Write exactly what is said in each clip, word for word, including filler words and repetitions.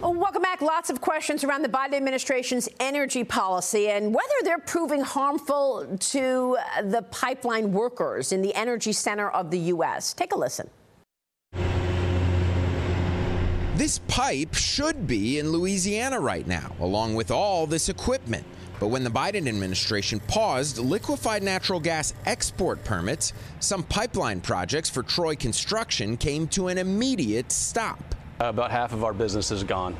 Well, welcome back. Lots of questions around the Biden administration's energy policy and whether they're proving harmful to the pipeline workers in the energy center of the U S. Take a listen. This pipe should be in Louisiana right now, along with all this equipment. But when the Biden administration paused liquefied natural gas export permits, some pipeline projects for Troy Construction came to an immediate stop. About half of our business is gone,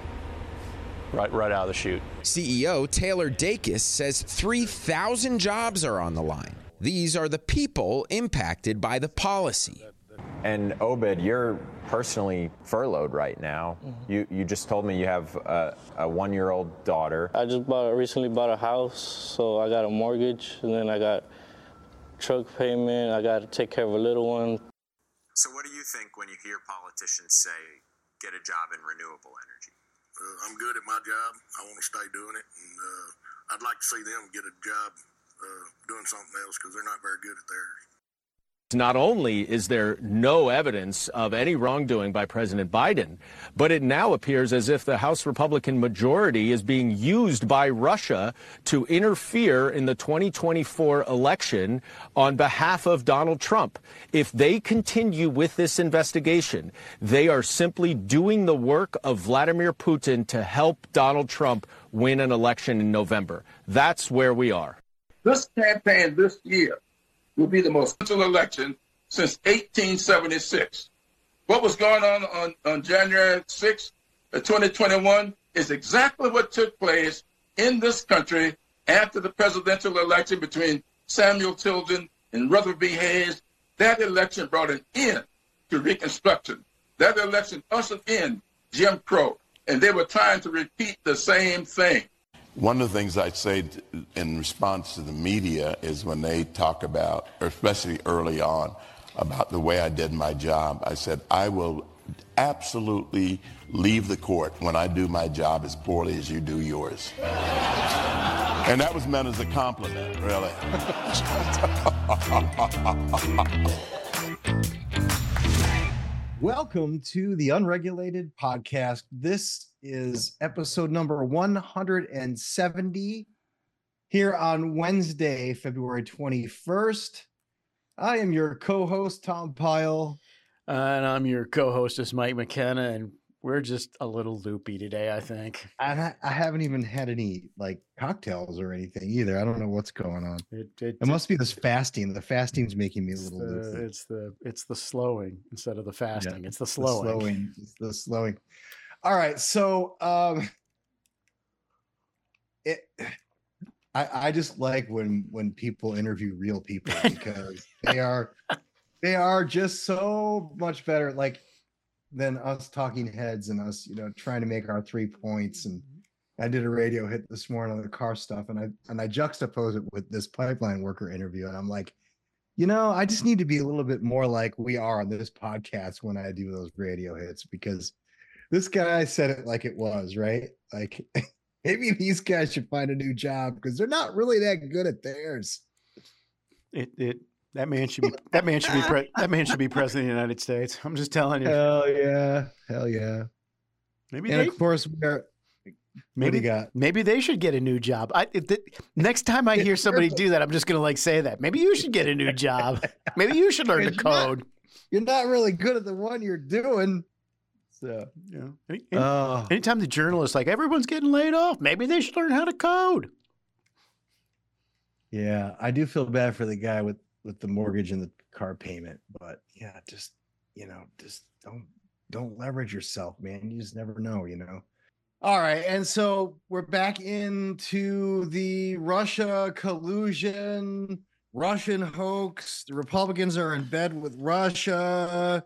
right, right out of the chute. C E O Taylor Dacus says three thousand jobs are on the line. These are the people impacted by the policy. And Obed, you're personally furloughed right now. Mm-hmm. You you just told me you have a, a one-year-old daughter. I just bought, recently bought a house, so I got a mortgage, and then I got truck payment. I got to take care of a little one. So what do you think when you hear politicians say, get a job in renewable energy? Uh, I'm good at my job. I want to stay doing it, and uh, I'd like to see them get a job uh, doing something else because they're not very good at theirs. Not only is there no evidence of any wrongdoing by President Biden, but it now appears as if the House Republican majority is being used by Russia to interfere in the twenty twenty-four election on behalf of Donald Trump. If they continue with this investigation, they are simply doing the work of Vladimir Putin to help Donald Trump win an election in November. That's where we are. This campaign this year will be the most special election since eighteen seventy-six. What was going on on, on January sixth, twenty twenty-one is exactly what took place in this country after the presidential election between Samuel Tilden and Rutherford B. Hayes. That election brought an end to Reconstruction. That election ushered in Jim Crow, and they were trying to repeat the same thing. One of the things I say in response to the media is when they talk about, especially early on, about the way I did my job, I said, I will absolutely leave the court when I do my job as poorly as you do yours. And that was meant as a compliment, really. Welcome to the Unregulated Podcast. This is episode number one hundred seventy here on Wednesday, February twenty-first. I am your co-host, Tom Pyle. Uh, and I'm your co-hostess, Mike McKenna, and we're just a little loopy today, I think. I, I haven't even had any, like, cocktails or anything either. I don't know what's going on. It, it, it must be this fasting. The fasting's making me a little the, loopy. It's the, it's the slowing instead of the fasting. Yeah, it's the slowing. The slowing. It's the slowing. All right, so um, it, I, I just like when when people interview real people because they are they are just so much better, like, than us talking heads and us, you know, trying to make our three points. And I did a radio hit this morning on the car stuff, and I and I juxtapose it with this pipeline worker interview, and I'm like, you know, I just need to be a little bit more like we are on this podcast when I do those radio hits because. This guy said it like it was, right? Like, maybe these guys should find a new job because they're not really that good at theirs. It it that man should be that man should be pre- that man should be president of the United States. I'm just telling you. Hell yeah, hell yeah. Maybe and they, of course we're. Maybe got? Maybe they should get a new job. I if the, next time I hear somebody do that, I'm just gonna like say that. Maybe you should get a new job. Maybe you should learn to code. Not, you're not really good at the one you're doing. So, you know, any, any, uh, anytime the journalist's like, everyone's getting laid off, maybe they should learn how to code. Yeah, I do feel bad for the guy with, with the mortgage and the car payment. But, yeah, just, you know, just don't don't leverage yourself, man. You just never know, you know. All right, and so we're back into the Russia collusion, Russian hoax. The Republicans are in bed with Russia.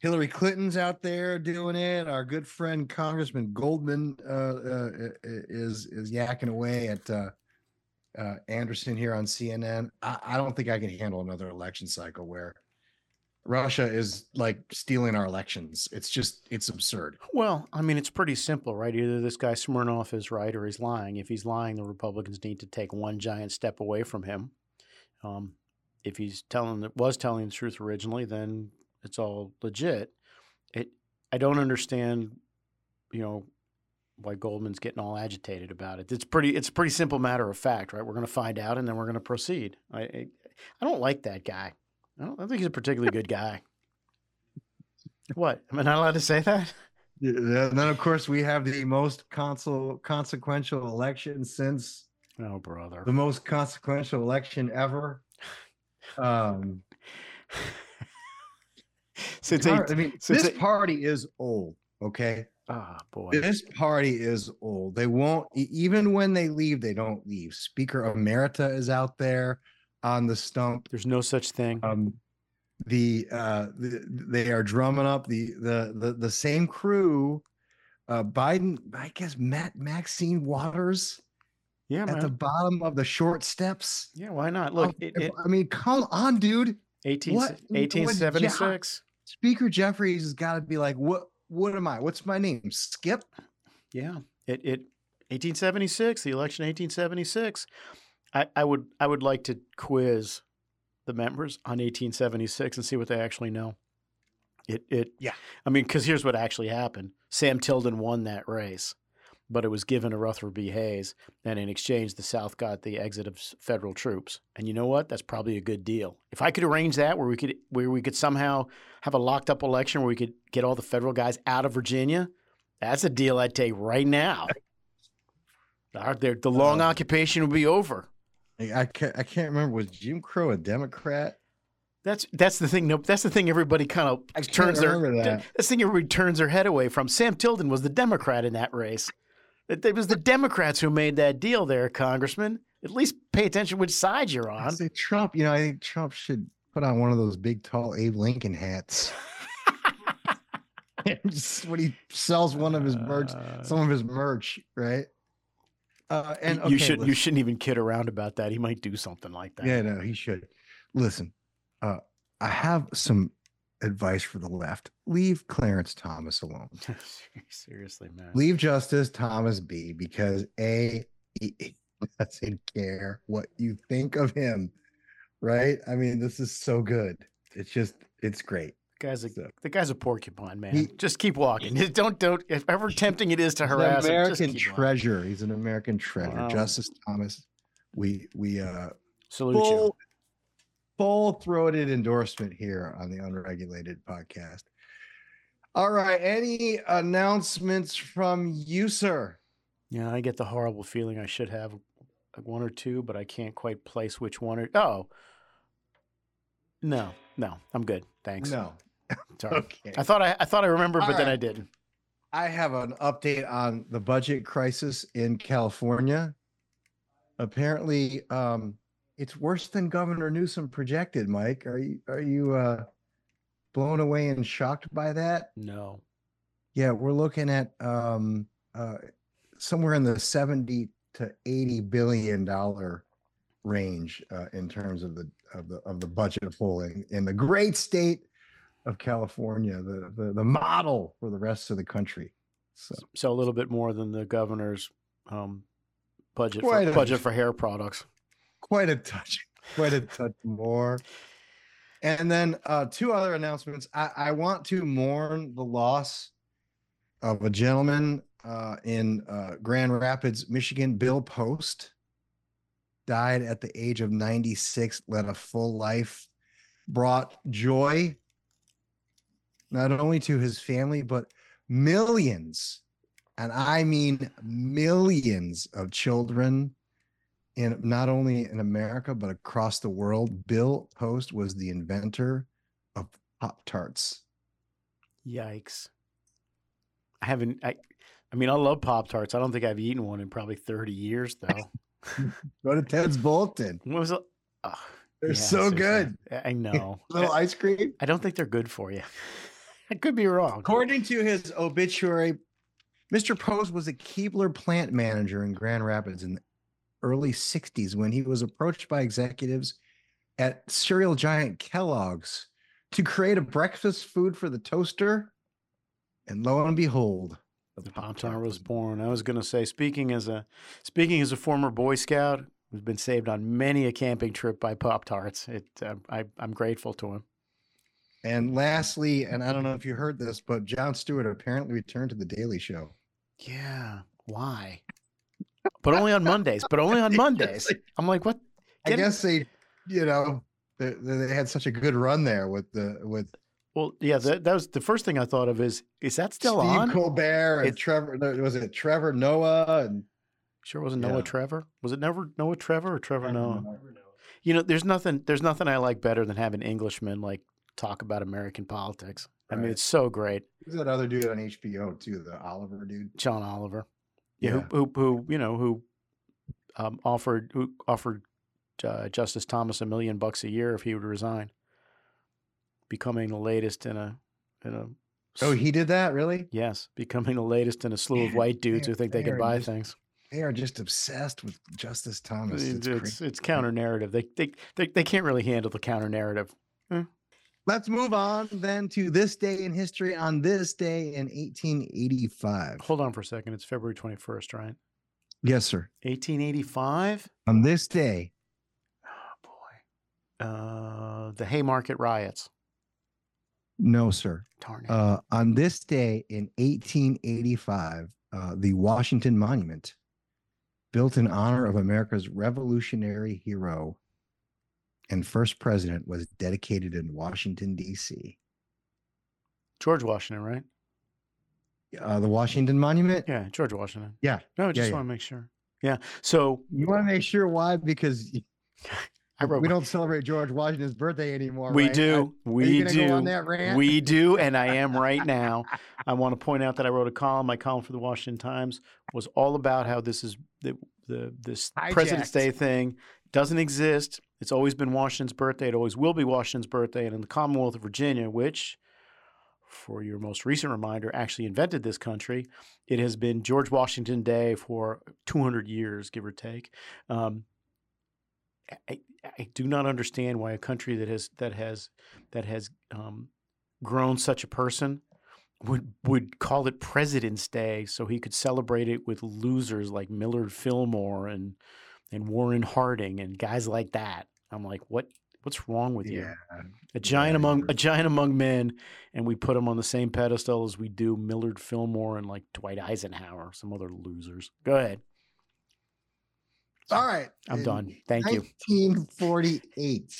Hillary Clinton's out there doing it. Our good friend Congressman Goldman uh, uh, is is yakking away at uh, uh, Anderson here on C N N. I, I don't think I can handle another election cycle where Russia is like stealing our elections. It's just it's absurd. Well, I mean, it's pretty simple, right? Either this guy Smirnov is right or he's lying. If he's lying, the Republicans need to take one giant step away from him. Um, if he's telling was telling the truth originally, then. It's all legit. It. I don't understand, you know, why Goldman's getting all agitated about it. It's pretty. It's a pretty simple matter of fact, right? We're going to find out, and then we're going to proceed. I, I, I don't like that guy. I don't, I don't think he's a particularly good guy. What? Am I not allowed to say that? Yeah, and then, of course, we have the most consul, consequential election since oh, brother, the most consequential election ever. Um, since I mean, since this it, party is old. Okay. Ah, oh, boy. This party is old. They won't, even when they leave, they don't leave. Speaker Emerita is out there on the stump. There's no such thing. Um, the, uh, the they are drumming up the the the, the same crew. Uh, Biden, I guess, Matt Maxine Waters. Yeah, at man. the bottom of the short steps. Yeah, why not? Look, um, it, it, I mean, come on, dude. eighteen seventy-six Je- Speaker Jeffries has got to be like, what? What am I? What's my name? Skip? Yeah. It it eighteen seventy-six, the election eighteen seventy-six. I, I would I would like to quiz the members on eighteen seventy-six and see what they actually know. It it yeah. I mean, because here's what actually happened. Sam Tilden won that race, but it was given to Rutherford B. Hayes, and in exchange, the South got the exit of federal troops. And you know what? That's probably a good deal. If I could arrange that where we could where we could somehow have a locked up election where we could get all the federal guys out of Virginia, that's a deal I'd take right now. The long uh, occupation would be over. I can't, I can't remember. Was Jim Crow a Democrat? That's that's the thing. No, that's the thing. Everybody kind of I turns their that. that's the thing. Everybody turns their head away from. Sam Tilden was the Democrat in that race. It was the Democrats who made that deal there, Congressman. At least pay attention which side you're on. I say Trump, you know, I think Trump should put on one of those big, tall Abe Lincoln hats. Just when he sells one of his merch, uh, some of his merch, right? Uh, and okay, you should listen. You shouldn't even kid around about that. He might do something like that. Yeah, no, he should. Listen, uh, I have some advice for the left. Leave Clarence Thomas alone. Seriously, man. Leave Justice Thomas be, because A, he doesn't care what you think of him, right? I mean, this is so good. It's just, it's great. The guy's a, so, the guy's a porcupine, man. He, just keep walking. Don't, don't, if ever tempting it is to harass him, just keep walking. He's an American treasure. He's an American treasure. Wow. Justice Thomas, we, we, uh, salute full, you. Full-throated endorsement here on the Unregulated Podcast. All right. Any announcements from you, sir? Yeah, I get the horrible feeling I should have one or two, but I can't quite place which one. Or oh, no, no, I'm good. Thanks. No, sorry. Okay. I thought I, I thought I remembered, All but right. then I didn't. I have an update on the budget crisis in California. Apparently, um, it's worse than Governor Newsom projected, Mike. Are you are you uh, blown away and shocked by that? No. Yeah, we're looking at um, uh, somewhere in the seventy to eighty billion dollars range uh, in terms of the of the of the budget hole in, in the great state of California, the, the the model for the rest of the country. So, so a little bit more than the governor's um, budget for, budget for hair products. Quite a touch, quite a touch more. And then uh, two other announcements. I, I want to mourn the loss of a gentleman uh, in uh, Grand Rapids, Michigan. Bill Post died at the age of ninety-six, led a full life, brought joy not only to his family, but millions, and I mean millions of children. In not only in America, but across the world. Bill Post was the inventor of Pop-Tarts. Yikes. I haven't, I, I mean, I love Pop-Tarts. I don't think I've eaten one in probably thirty years, though. Go to Ted's Bolton. What was it? Oh, they're yeah, so good. A, I know. Little ice cream. I don't think they're good for you. I could be wrong. According to his obituary, Mister Post was a Keebler plant manager in Grand Rapids in the early sixties when he was approached by executives at cereal giant Kellogg's to create a breakfast food for the toaster, and lo and behold, the Pop-Tart was born. I was going to say, speaking as a speaking as a former Boy Scout who's been saved on many a camping trip by Pop-Tarts, it uh, I, I'm grateful to him. And lastly, and I don't know if you heard this, but Jon Stewart apparently returned to The Daily Show. Yeah, why? But only on Mondays. But only on Mondays. I'm like, what? Get I guess they, you know, they, they had such a good run there with the with. Well, yeah, that, that was the first thing I thought of. Is is that still Steve on? Steve Colbert and it's, Trevor. Was it Trevor Noah? And sure, wasn't Noah yeah. Trevor? Was it never Noah Trevor or Trevor Noah? Know. You know, there's nothing. There's nothing I like better than having Englishmen like talk about American politics. Right. I mean, it's so great. There's that other dude on H B O too, the Oliver dude, John Oliver. Yeah, yeah. Who, who, who, you know, who um, offered who offered uh, Justice Thomas a million bucks a year if he would resign, becoming the latest in a in a. Oh, he did that, really? Yes, becoming the latest in a slew of white dudes who think they, they could buy just, things. They are just obsessed with Justice Thomas. It's it's, it's, it's counter narrative. They, they they they can't really handle the counter narrative. Hmm. Let's move on then to this day in history on this day in eighteen eighty-five. Hold on for a second. It's February twenty-first, right? Yes, sir. eighteen eighty-five? On this day. Oh, boy. Uh, the Haymarket riots. No, sir. Darn it. Uh, on this day in eighteen eighty-five, uh, the Washington Monument, built in honor of America's revolutionary hero, and first president, was dedicated in Washington, D C George Washington, right? Uh, the Washington Monument? Yeah, George Washington. Yeah. No, I just yeah, yeah. want to make sure. Yeah. So you want to make sure why? Because I wrote, we don't celebrate George Washington's birthday anymore. We right? do. I, we do. Go on that rant? We do. And I am right now. I want to point out that I wrote a column. My column for the Washington Times was all about how this is the, the this hijacked President's Day thing doesn't exist. It's always been Washington's birthday. It always will be Washington's birthday. And in the Commonwealth of Virginia, which, for your most recent reminder, actually invented this country, it has been George Washington Day for two hundred years, give or take. Um, I, I do not understand why a country that has that has that has um, grown such a person would would call it President's Day so he could celebrate it with losers like Millard Fillmore and and Warren Harding and guys like that. I'm like, what? What's wrong with you? Yeah. A giant yeah, among a giant among men, and we put him on the same pedestal as we do Millard Fillmore and like Dwight Eisenhower, some other losers. Go ahead. So, all right, I'm in done. Thank nineteen forty-eight.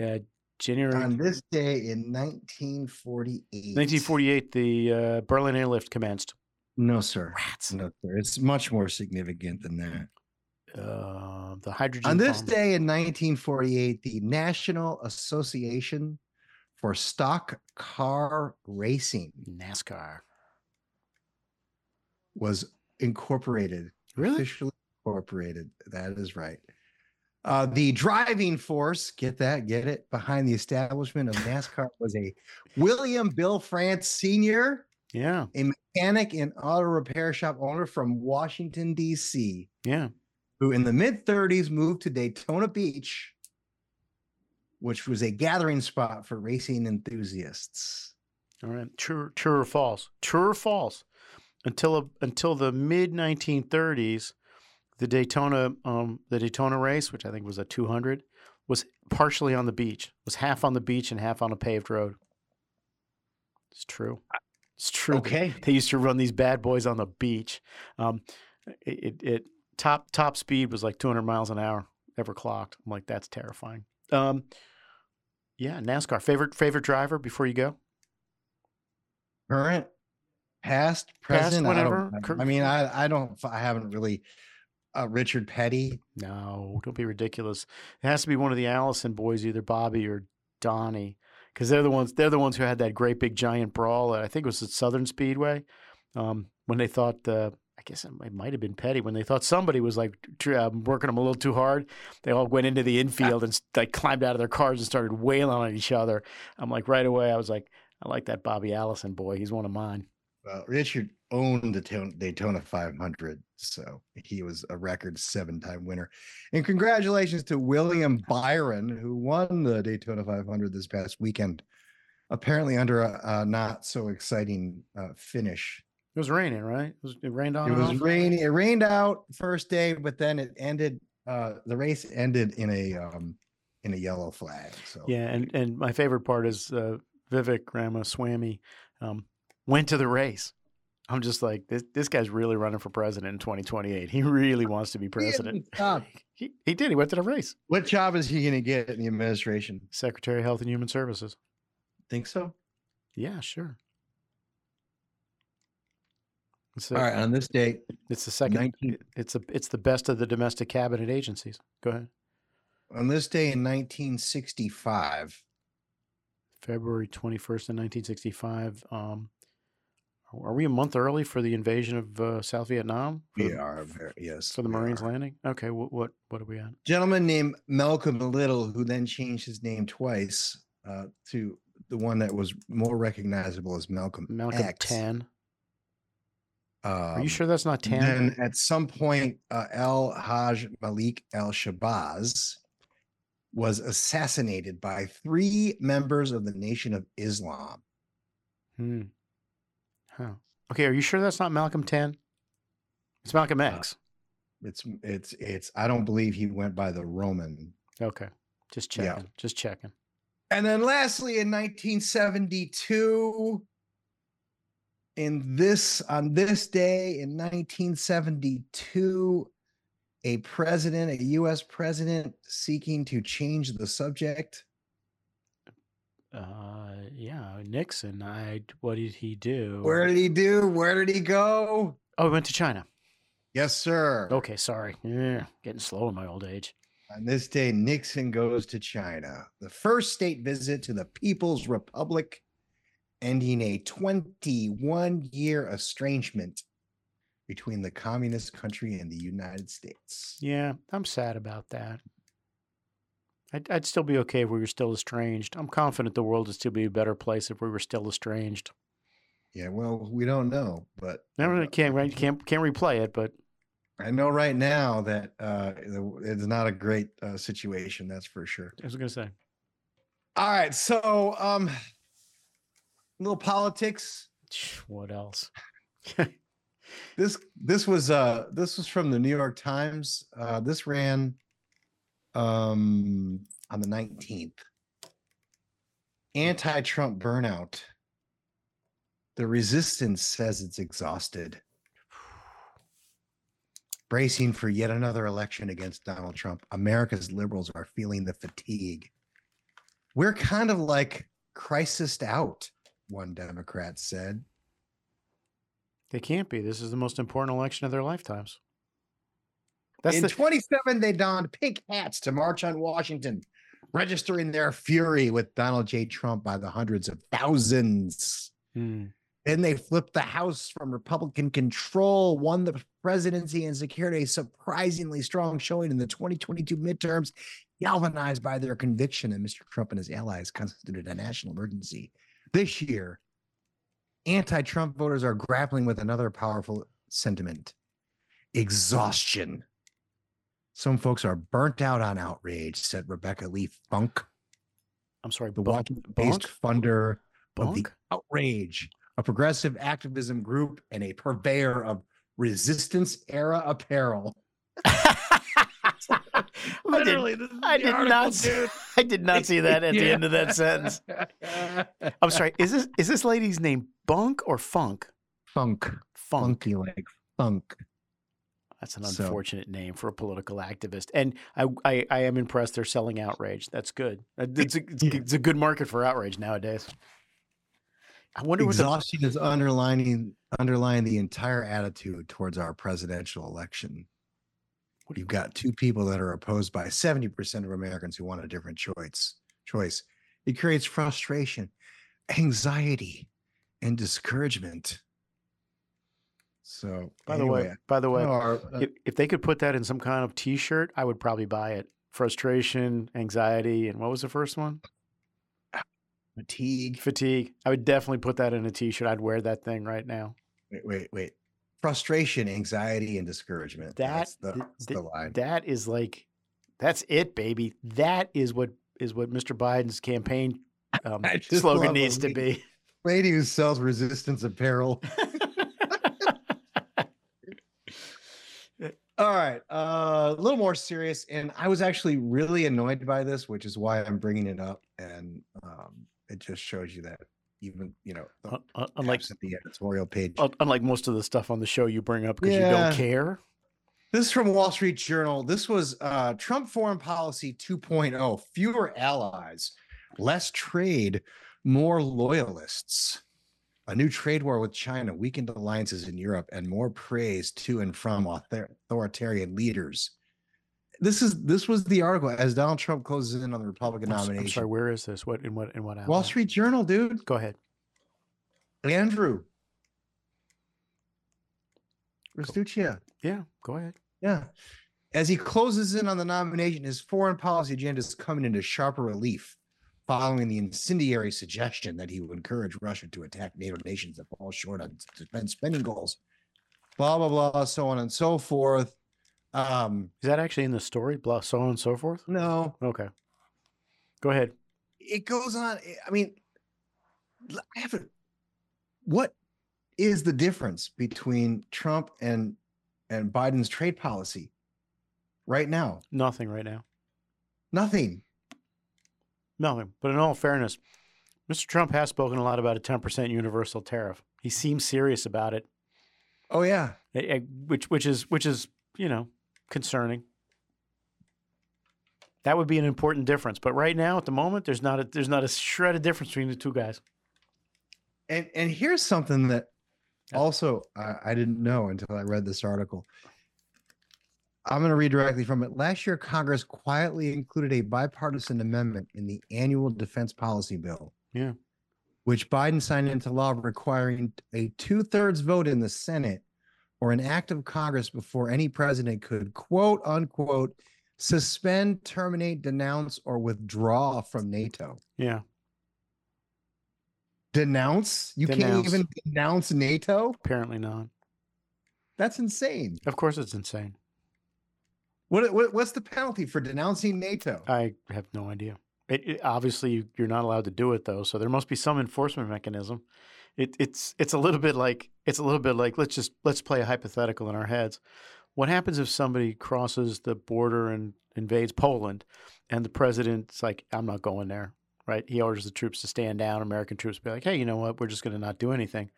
You. nineteen forty-eight. Uh, January on this day in nineteen forty-eight. nineteen forty-eight, the uh, Berlin airlift commenced. No, sir. Rats. No, sir. It's much more significant than that. Uh, the hydrogen. On this bomb. Day in nineteen forty-eight, the National Association for Stock Car Racing, NASCAR, was incorporated. Really? Officially incorporated. That is right. Uh, the driving force, get that, get it, behind the establishment of NASCAR was a William Bill France Senior, yeah, a mechanic and auto repair shop owner from Washington, D C Yeah. Who in the mid-thirties moved to Daytona Beach, which was a gathering spot for racing enthusiasts. All right, true, true or false? True or false? Until a, until the mid nineteen thirties, the Daytona um, the Daytona race, which I think was a two hundred, was partially on the beach. Was half on the beach and half on a paved road. It's true. It's true. Okay. They used to run these bad boys on the beach. Um, it. it, it Top top speed was like two hundred miles an hour, ever clocked. I'm like, that's terrifying. Um, yeah, NASCAR. Favorite favorite driver before you go? Current, past, present, past, whatever. I, I mean, I I don't. I haven't really. Uh, Richard Petty. No, don't be ridiculous. It has to be one of the Allison boys, either Bobby or Donnie, because they're the ones. They're the ones who had that great big giant brawl at, I think it was at Southern Speedway, um, when they thought the. I guess it might have been Petty when they thought somebody was like uh, working them a little too hard. They all went into the infield and like climbed out of their cars and started wailing on each other. I'm like, right away, I was like, I like that Bobby Allison boy. He's one of mine. Well, Richard owned the Daytona five hundred, so he was a record seven-time winner. And congratulations to William Byron, who won the Daytona five hundred this past weekend, apparently under a, a not so exciting uh, finish. It was raining, right? It, was, it rained on. It was on. raining. It rained out first day, but then it ended. Uh, the race ended in a um, in a yellow flag. So yeah, and, and my favorite part is uh, Vivek Ramaswamy um, went to the race. I'm just like, this this guy's really running for president in twenty twenty-eight. He really wants to be president. He, he, he did. He went to the race. What job is he going to get in the administration? Secretary of Health and Human Services. Think so? Yeah, sure. So, all right. On this date, it's the second. nineteen- it's a, it's the best of the domestic cabinet agencies. Go ahead. On this day in nineteen sixty-five, February twenty-first in nineteen sixty-five. Um, are we a month early for the invasion of uh, South Vietnam? For we the, are. Very, yes. For the Marines are. landing. Okay. What what what are we on? Gentleman named Malcolm Little, who then changed his name twice uh, to the one that was more recognizable as Malcolm Malcolm X. Tan. Um, Are you sure that's not Tan? Then at some point, uh, Al-Haj Malik al-Shabazz was assassinated by three members of the Nation of Islam. Hmm. Huh. Okay. Are you sure that's not Malcolm Tan? It's Malcolm X. Uh, it's it's it's. I don't believe he went by the Roman. Okay. Just checking. Yeah. Just checking. And then, lastly, in nineteen seventy-two. In this, on this day in nineteen seventy-two, a president, a U S president seeking to change the subject. Uh, yeah, Nixon. I, what did he do? Where did he do? Where did he go? Oh, he went to China. Yes, sir. Okay, sorry. Yeah, getting slow in my old age. On this day, Nixon goes to China. The first state visit to the People's Republic, ending a twenty-one-year estrangement between the communist country and the United States. Yeah, I'm sad about that. I'd, I'd still be okay if we were still estranged. I'm confident the world would still be a better place if we were still estranged. Yeah, well, we don't know, but never can't right can't can't replay it. But I know right now that uh, it's not a great uh, situation. That's for sure. I was gonna say. All right, so um. A little politics. What else? this this was uh this was from the New York Times. Uh, this ran um, on the nineteenth. Anti-Trump burnout. The resistance says it's exhausted. Bracing for yet another election against Donald Trump. America's liberals are feeling the fatigue. We're kind of like crisised out, one Democrat said. They can't be. This is the most important election of their lifetimes. That's In the- twenty-seven, they donned pink hats to march on Washington, registering their fury with Donald J. Trump by the hundreds of thousands. Hmm. Then they flipped the House from Republican control, won the presidency, and secured a surprisingly strong showing in the twenty twenty-two midterms, galvanized by their conviction that Mister Trump and his allies constituted a national emergency. This year, anti-Trump voters are grappling with another powerful sentiment: exhaustion. Some folks are burnt out on outrage, said Rebecca Lee Funk. I'm sorry, the Washington-based funder Bonk? of the Outrage, a progressive activism group and a purveyor of resistance-era apparel. Literally, I did, I did article, not. See, I did not see that at yeah. the end of that sentence. I'm sorry. Is this is this lady's name Bunk or Funk? Funk, funky like Funk. That's an unfortunate so. name for a political activist, and I, I, I am impressed they're selling outrage. That's good. It's a, it's, it's a good market for outrage nowadays. I wonder exhaustion what the, is underlining underlying the entire attitude towards our presidential election. You've got two people that are opposed by seventy percent of Americans who want a different choice. Choice. It creates frustration, anxiety, and discouragement. So, by anyway, the way, by the way, our, uh, if, if they could put that in some kind of T-shirt, I would probably buy it. Frustration, anxiety, and what was the first one? Fatigue. Fatigue. I would definitely put that in a T-shirt. I'd wear that thing right now. Wait, wait, wait. Frustration, anxiety, and discouragement. That, that's the, that's th- the line. That is like, that's it, baby. That is what is what Mister Biden's campaign um, slogan needs to be. Lady who sells resistance apparel. All right. Uh, a little more serious. And I was actually really annoyed by this, which is why I'm bringing it up. And um, it just shows you that even, you know, the uh, unlike the editorial page, unlike most of the stuff on the show you bring up because yeah. you don't care. This is from Wall Street Journal. This was uh, Trump foreign policy two point oh. Fewer allies, less trade, more loyalists. A new trade war with China, weakened alliances in Europe, and more praise to and from author- authoritarian leaders. This is this was the article as Donald Trump closes in on the Republican I'm nomination. Sorry, where is this? What in what in what? Outlet? Wall Street Journal, dude. Go ahead, Andrew. Restuccia. Yeah, go ahead. Yeah. As he closes in on the nomination, his foreign policy agenda is coming into sharper relief following the incendiary suggestion that he would encourage Russia to attack NATO nations that fall short on defense spending goals. Blah, blah, blah, so on and so forth. Um, is that actually in the story? Blah, so on and so forth? No. Okay. Go ahead. It goes on. I mean, I have a, what is the difference between Trump and and Biden's trade policy right now? Nothing right now. Nothing. Nothing. But in all fairness, Mister Trump has spoken a lot about a ten percent universal tariff. He seems serious about it. Oh yeah. It, it, which which is which is, you know, concerning. That would be an important difference, but right now at the moment there's not a there's not a shred of difference between the two guys. And and here's something that also, I, I didn't know until I read this article. I'm going to read directly from it. Last year, Congress quietly included a bipartisan amendment in the annual defense policy bill, yeah, which Biden signed into law, requiring a two-thirds vote in the Senate or an act of Congress before any president could, quote unquote, suspend, terminate, denounce, or withdraw from NATO. Yeah. Denounce? You denounce. Can't even denounce NATO? Apparently not. That's insane. Of course it's insane. What, what what's the penalty for denouncing NATO? I have no idea. It, it, obviously, you're not allowed to do it though, so there must be some enforcement mechanism. It, it's it's a little bit like it's a little bit like let's just let's play a hypothetical in our heads. What happens if somebody crosses the border and invades Poland, and the president's like, "I'm not going there." Right? He orders the troops to stand down. American troops be like, hey, you know what? We're just going to not do anything.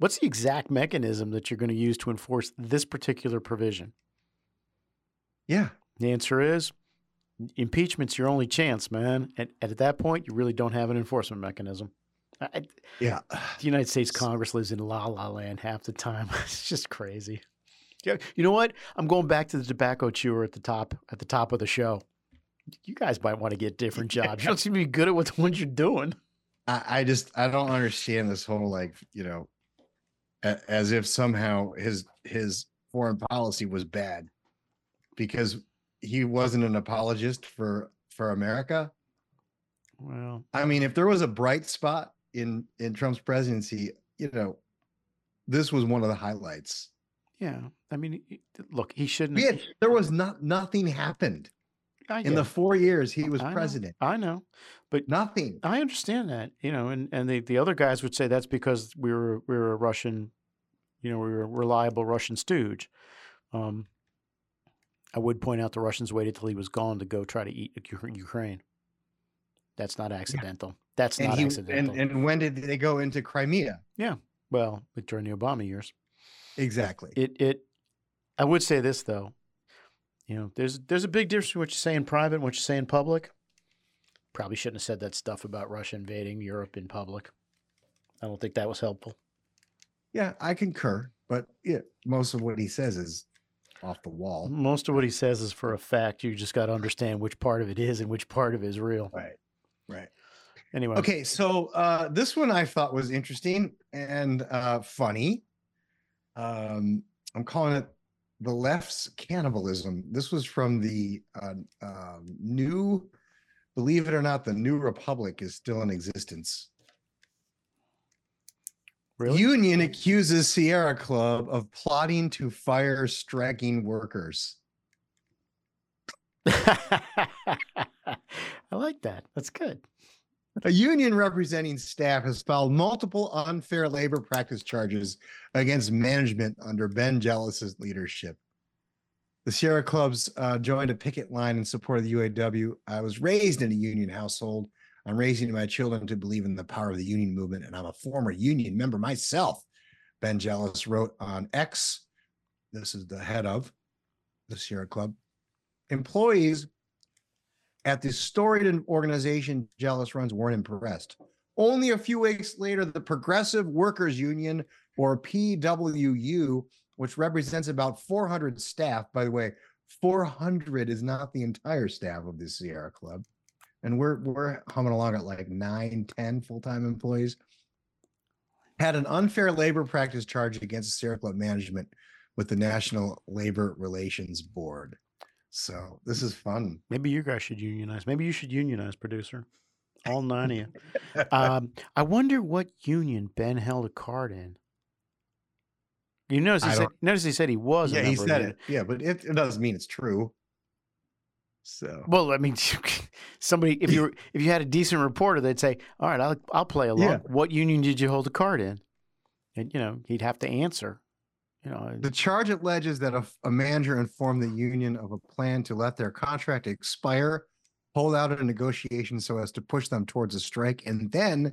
What's the exact mechanism that you're going to use to enforce this particular provision? Yeah. The answer is impeachment's your only chance, man. And, and at that point, you really don't have an enforcement mechanism. I, yeah. The United States Congress lives in la la land half the time. It's just crazy. Yeah. You know what? I'm going back to the tobacco chewer at the top at the top of the show. You guys might want to get different jobs. You don't seem to be good at what the ones you're doing. I, I just, I don't understand this whole, like, you know, a, as if somehow his, his foreign policy was bad because he wasn't an apologist for, for America. Well, I mean, if there was a bright spot in, in Trump's presidency, you know, this was one of the highlights. Yeah. I mean, look, he shouldn't. Had, there was not, nothing happened. In the four years he was I president. Know, I know, but nothing. I understand that, you know, and, and the, the other guys would say that's because we were, we were a Russian, you know, we were a reliable Russian stooge. Um, I would point out the Russians waited till he was gone to go try to eat Ukraine. That's not accidental. Yeah. That's and not he, accidental. And, and when did they go into Crimea? Yeah. Well, during the Obama years. Exactly. It, it, I would say this though. You know, there's there's a big difference between what you say in private and what you say in public. Probably shouldn't have said that stuff about Russia invading Europe in public. I don't think that was helpful. Yeah, I concur. But yeah, most of what he says is off the wall. Most of what he says is for a fact. You just got to understand which part of it is and which part of it is real. Right, right. Anyway. Okay, so uh, this one I thought was interesting and uh, funny. Um, I'm calling it The Left's Cannibalism. This was from the uh, uh, new, believe it or not, the New Republic is still in existence. Really? Union accuses Sierra Club of plotting to fire striking workers. I like that. That's good. A union representing staff has filed multiple unfair labor practice charges against management under Ben Jealous' leadership. The Sierra Club's uh, joined a picket line in support of the U A W. I was raised in a union household. I'm raising my children to believe in the power of the union movement, and I'm a former union member myself," Ben Jealous wrote on X. This is the head of the Sierra Club. Employees at the storied organization Jealous runs weren't impressed. Only a few weeks later, the Progressive Workers Union, or P W U, which represents about four hundred staff. By the way, four hundred is not the entire staff of the Sierra Club. And we're we're humming along at like nine, ten full-time employees, had an unfair labor practice charge against the Sierra Club management with the National Labor Relations Board. So this is fun. Maybe you guys should unionize. Maybe you should unionize, producer. All nine of you. Um, I wonder what union Ben held a card in. You notice he, said, notice he said he was. Yeah, he said it. Yeah, but it, it doesn't mean it's true. So well, I mean, somebody if you if you had a decent reporter, they'd say, "All right, I'll I'll play along. Yeah. What union did you hold a card in?" And you know, he'd have to answer. You know, the charge alleges that a, a manager informed the union of a plan to let their contract expire, hold out a negotiation so as to push them towards a strike, and then,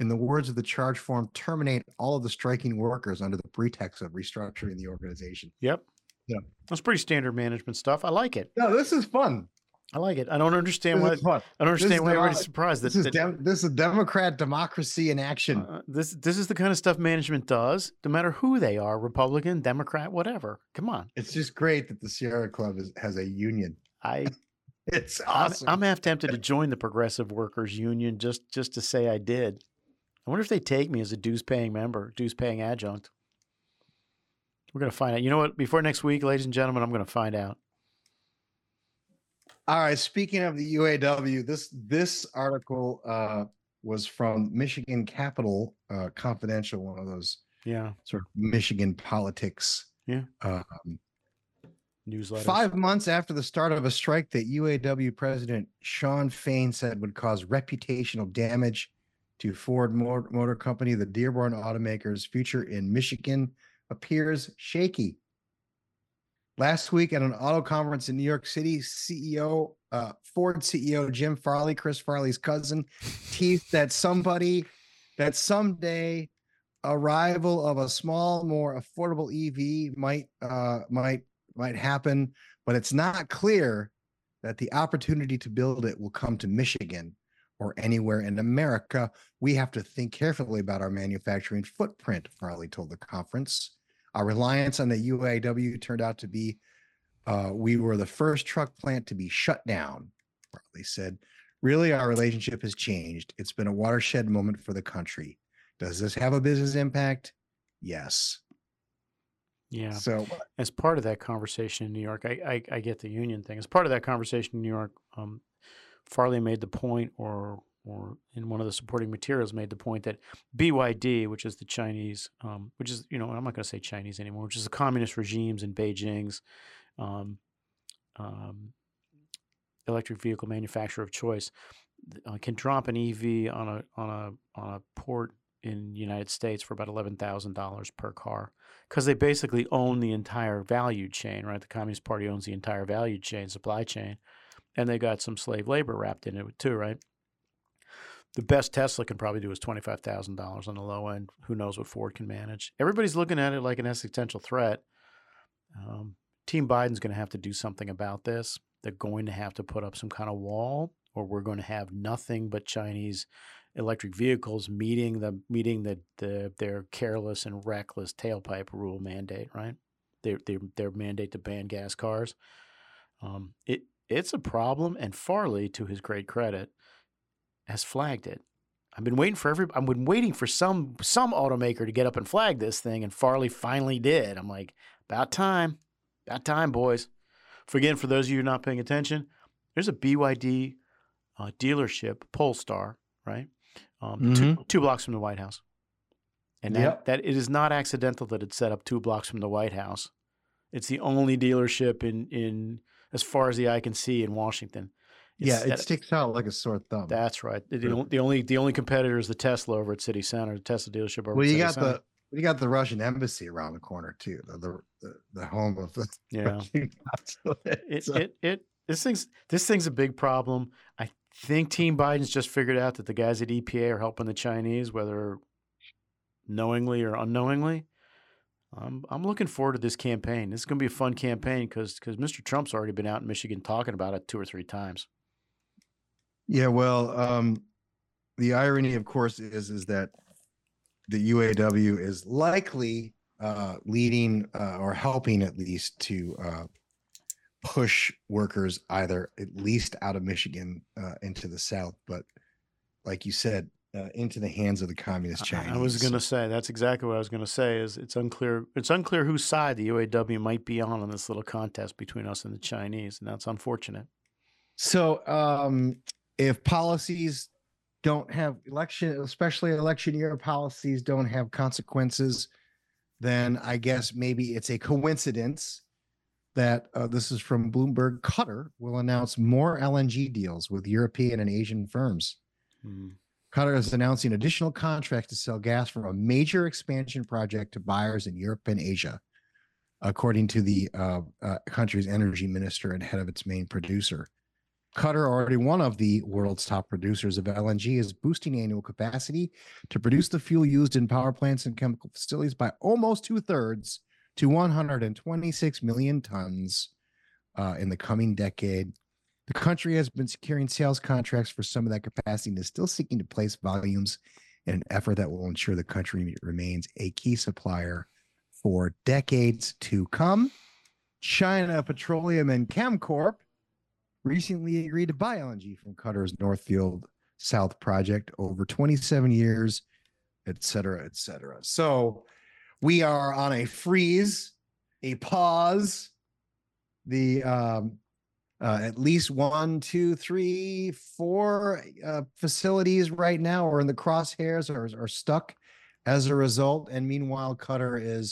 in the words of the charge form, terminate all of the striking workers under the pretext of restructuring the organization. Yep. Yeah. That's pretty standard management stuff. I like it. No, this is fun. I like it. I don't understand this why I don't understand why everybody's surprised that this is that, dem, this is Democrat democracy in action. Uh, this this is the kind of stuff management does, no matter who they are, Republican, Democrat, whatever. Come on. It's just great that the Sierra Club is, has a union. I It's awesome. I'm, I'm half tempted to join the Progressive Workers Union just just to say I did. I wonder if they take me as a dues-paying member, dues-paying adjunct. We're going to find out. You know what? Before next week, ladies and gentlemen, I'm going to find out. All right. Speaking of the U A W, this this article uh, was from Michigan Capital uh, Confidential, one of those yeah, sort of Michigan politics yeah. um, newsletters. Five months after the start of a strike that U A W President Sean Fain said would cause reputational damage to Ford Motor Company, the Dearborn automaker's future in Michigan appears shaky. Last week at an auto conference in New York City, C E O uh, Ford C E O Jim Farley, Chris Farley's cousin, teased that somebody, that someday a rival of a small, more affordable E V might uh, might might happen, but it's not clear that the opportunity to build it will come to Michigan or anywhere in America. We have to think carefully about our manufacturing footprint, Farley told the conference. Our reliance on the U A W turned out to be, uh, we were the first truck plant to be shut down, Farley said. Really, our relationship has changed. It's been a watershed moment for the country. Does this have a business impact? Yes. Yeah. So, as part of that conversation in New York, I, I, I get the union thing. As part of that conversation in New York, um, Farley made the point, or or in one of the supporting materials made the point that B Y D, which is the Chinese, um, which is, you know, I'm not going to say Chinese anymore, which is the communist regimes in Beijing's um, um, electric vehicle manufacturer of choice, uh, can drop an E V on a on a on a port in the United States for about eleven thousand dollars per car, because they basically own the entire value chain, right? The Communist Party owns the entire value chain, supply chain. And they got some slave labor wrapped in it too, right? The best Tesla can probably do is twenty-five thousand dollars on the low end. Who knows what Ford can manage? Everybody's looking at it like an existential threat. Um, Team Biden's going to have to do something about this. They're going to have to put up some kind of wall, or we're going to have nothing but Chinese electric vehicles meeting the meeting the, the their careless and reckless tailpipe rule mandate, right? Their their, their mandate to ban gas cars. Um, it. It's a problem, and Farley, to his great credit, has flagged it. I've been waiting for every. I've been waiting for some some automaker to get up and flag this thing, and Farley finally did. I'm like, about time, about time, boys. For again, for those of you not paying attention, there's a B Y D uh, dealership, Polestar, right, um, mm-hmm. two, two blocks from the White House, and that, yep. that it is not accidental that it's set up two blocks from the White House. It's the only dealership in in. As far as the eye can see in Washington. It's yeah, it that, sticks out like a sore thumb. That's right. The, the only the only competitor is the Tesla over at City Center, the Tesla dealership over well, at City Center. Well, you got the Russian embassy around the corner, too, the the, the, the home of the yeah. Russian consulate. It, so. it, it, this, thing's, this thing's a big problem. I think Team Biden's just figured out that the guys at E P A are helping the Chinese, whether knowingly or unknowingly. I'm I'm looking forward to this campaign. This is going to be a fun campaign because because Mister Trump's already been out in Michigan talking about it two or three times. Yeah, well, um, the irony, of course, is is that the U A W is likely uh, leading uh, or helping at least to uh, push workers either at least out of Michigan uh, into the South, but like you said, Uh, into the hands of the communist Chinese. I was going to say, that's exactly what I was going to say, is it's unclear it's unclear whose side the U A W might be on in this little contest between us and the Chinese, and that's unfortunate. So um, if policies don't have election, especially election year policies don't have consequences, then I guess maybe it's a coincidence that uh, this is from Bloomberg. Qatar will announce more L N G deals with European and Asian firms. Hmm. Qatar is announcing additional contracts to sell gas from a major expansion project to buyers in Europe and Asia, according to the uh, uh, country's energy minister and head of its main producer. Qatar, already one of the world's top producers of L N G, is boosting annual capacity to produce the fuel used in power plants and chemical facilities by almost two-thirds to one hundred twenty-six million tons uh, in the coming decade. The country has been securing sales contracts for some of that capacity and is still seeking to place volumes in an effort that will ensure the country remains a key supplier for decades to come. China Petroleum and ChemCorp recently agreed to buy L N G from Qatar's Northfield South project over twenty-seven years, et cetera, et cetera. So we are on a freeze, a pause. The... um Uh, at least one, two, three, four uh, facilities right now are in the crosshairs or are stuck as a result. And meanwhile, Qatar is,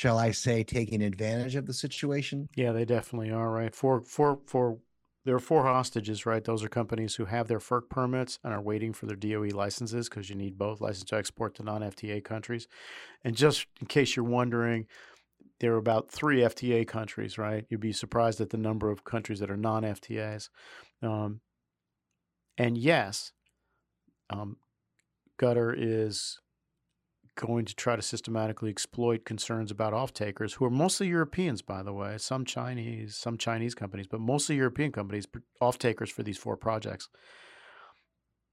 shall I say, taking advantage of the situation. Yeah, they definitely are, right? For, for, for, there are four hostages, right? Those are companies who have their F E R C permits and are waiting for their D O E licenses because you need both license to export to non-F T A countries. And just in case you're wondering, there are about three F T A countries, right? You'd be surprised at the number of countries that are non-F T As. Um, and yes, um, Qatar is going to try to systematically exploit concerns about off-takers, who are mostly Europeans, by the way, some Chinese, some Chinese companies, but mostly European companies, off-takers for these four projects.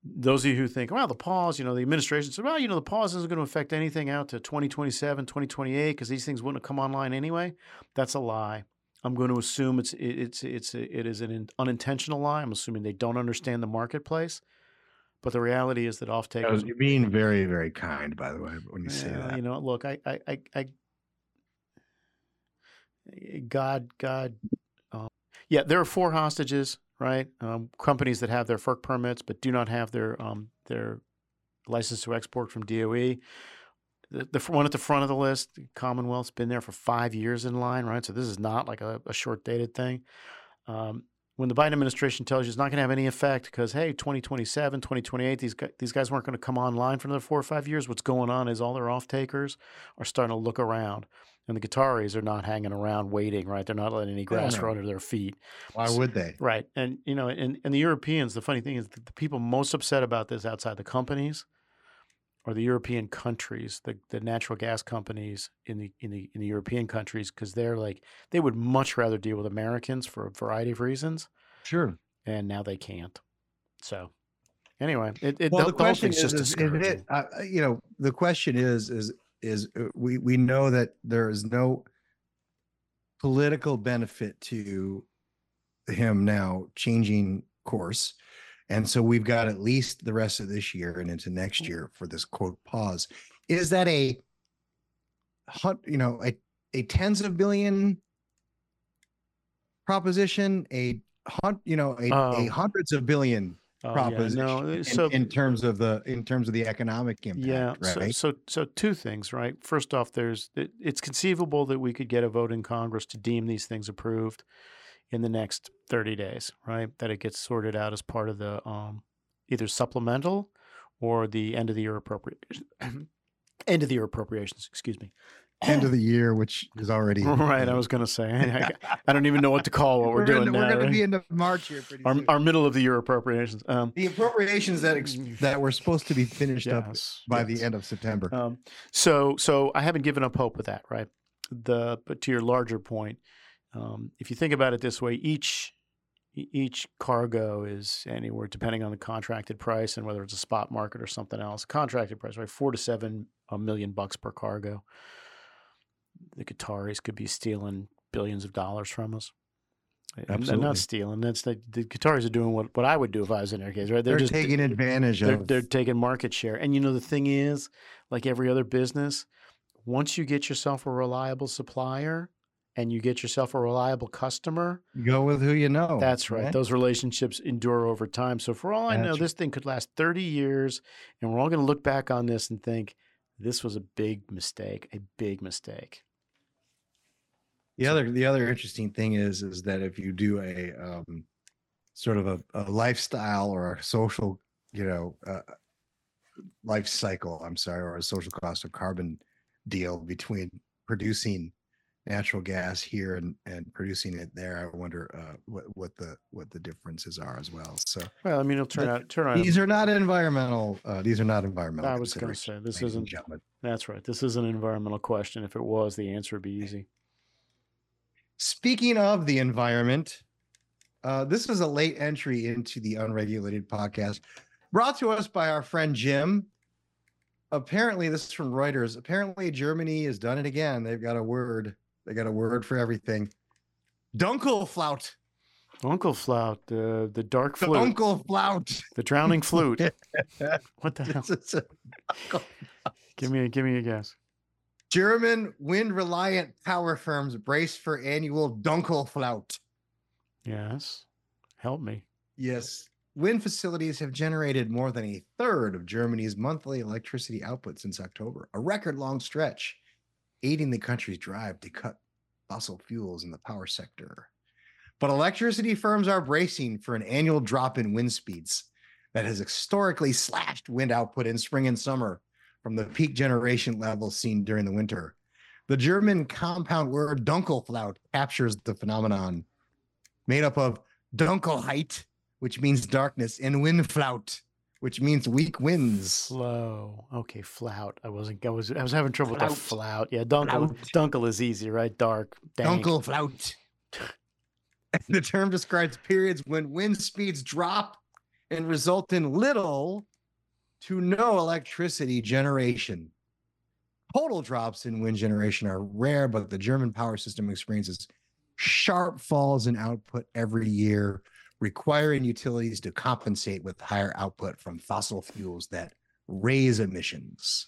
Those of you who think, well, the pause, you know, the administration said, well, you know, the pause isn't going to affect anything out to twenty twenty-seven, twenty twenty-eight, because these things wouldn't have come online anyway. That's a lie. I'm going to assume it's it's it's it is an unintentional lie. I'm assuming they don't understand the marketplace. But the reality is that off-takers— You're being very, very kind, by the way, when you yeah, say that. You know, look, I, I, I, I God, God, um, yeah, there are four hostages. Right, um, companies that have their F E R C permits but do not have their um, their license to export from D O E. The, the one at the front of the list, Commonwealth's been there for five years in line, right? So this is not like a, a short-dated thing. Um, when the Biden administration tells you it's not going to have any effect because, hey, twenty twenty-seven, twenty twenty-eight, these guys, these guys weren't going to come online for another four or five years, what's going on is all their off-takers are starting to look around. And the Qataris are not hanging around waiting, right? They're not letting any grass no, no. grow under their feet. Why so, would they? Right. And, you know, and, and the Europeans, the funny thing is the people most upset about this outside the companies are the European countries, the, the natural gas companies in the in the, in the European countries, because they're like, they would much rather deal with Americans for a variety of reasons. Sure. And now they can't. So anyway, it, it, well, the, the question is, just is, discouraging. It, uh, you know, the question is, is, is we, we know that there is no political benefit to him now changing course. And so we've got at least the rest of this year and into next year for this quote pause. Is that a, you know, a, a tens of billion proposition, a, you know, a, um, a hundreds of billion Oh, proposition yeah, no. in, so, in terms of the in terms of the economic impact. Yeah. Right? So, so so two things, right? First off, there's it, it's conceivable that we could get a vote in Congress to deem these things approved in the next thirty days, right? That it gets sorted out as part of the um, either supplemental or the end of the year appropriations. end of the year appropriations. Excuse me. end of the year, which is already right. I was going to say, I, I don't even know what to call what we're, we're doing in, now. We're going right? to be into March here. Pretty our, soon. our middle of the year appropriations. Um, the appropriations that ex- that were supposed to be finished yes, up by yes. the end of September. Um, so, so I haven't given up hope with that, right? The but to your larger point, um, if you think about it this way, each each cargo is anywhere depending on the contracted price and whether it's a spot market or something else. Contracted price, right? Four to seven a million bucks per cargo. The Qataris could be stealing billions of dollars from us. Absolutely. And they're not stealing. That's the, the Qataris are doing what, what I would do if I was in their case, right? They're, they're just taking advantage they're, of. They're taking market share. And you know, the thing is, like every other business, once you get yourself a reliable supplier and you get yourself a reliable customer, you go with who you know. That's right. right? Those relationships endure over time. So for all I that's know, right. this thing could last thirty years, and we're all going to look back on this and think this was a big mistake, a big mistake. The other, the other interesting thing is, is that if you do a um, sort of a, a lifestyle or a social, you know, uh, life cycle, I'm sorry, or a social cost of carbon deal between producing natural gas here and, and producing it there, I wonder uh, what what the what the differences are as well. So, well, I mean, it'll turn the, out turn out. These are not environmental. Uh, these are not environmental. I was going to say this isn't. That's right. This is an environmental question. If it was, the answer would be easy. Speaking of the environment, uh, this is a late entry into the Unregulated Podcast brought to us by our friend Jim. Apparently, this is from Reuters. Apparently, Germany has done it again. They've got a word. They got a word for everything. Dunkelflaute. Dunkelflaute, uh, the dark flute. The Dunkelflaute. The drowning flute. What the hell? Give me a, give me a guess. German wind-reliant power firms brace for annual Dunkelflaute. Yes. Help me. Yes. Wind facilities have generated more than a third of Germany's monthly electricity output since October, a record-long stretch, aiding the country's drive to cut fossil fuels in the power sector. But electricity firms are bracing for an annual drop in wind speeds that has historically slashed wind output in spring and summer from the peak generation levels seen during the winter. The German compound word Dunkelflaute captures the phenomenon, made up of Dunkelheit, which means darkness, and Windflaute, which means weak winds. Slow. Okay, flout. I wasn't, I was, I was having trouble flout. with the flout. Yeah, dunkel, dunkel is easy, right? Dark. Dank. Dunkelflaute. The term describes periods when wind speeds drop and result in little to no electricity generation. Total drops in wind generation are rare, but the German power system experiences sharp falls in output every year, requiring utilities to compensate with higher output from fossil fuels that raise emissions.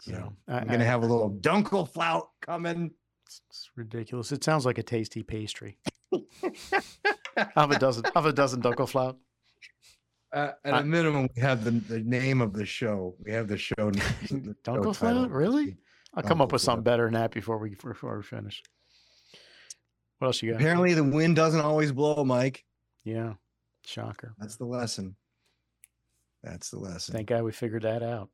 So yeah, I, I'm going to have a little Dunkelflaute coming. It's ridiculous. It sounds like a tasty pastry. Half a dozen, half a dozen Dunkelflaute. Uh, at I, a minimum, we have the, the name of the show. We have the show. The Dunkelflaute? Really? I'll come up with something better than that before we before we finish. What else you got? Apparently, the wind doesn't always blow, Mike. Yeah. Shocker. That's the lesson. That's the lesson. Thank God we figured that out.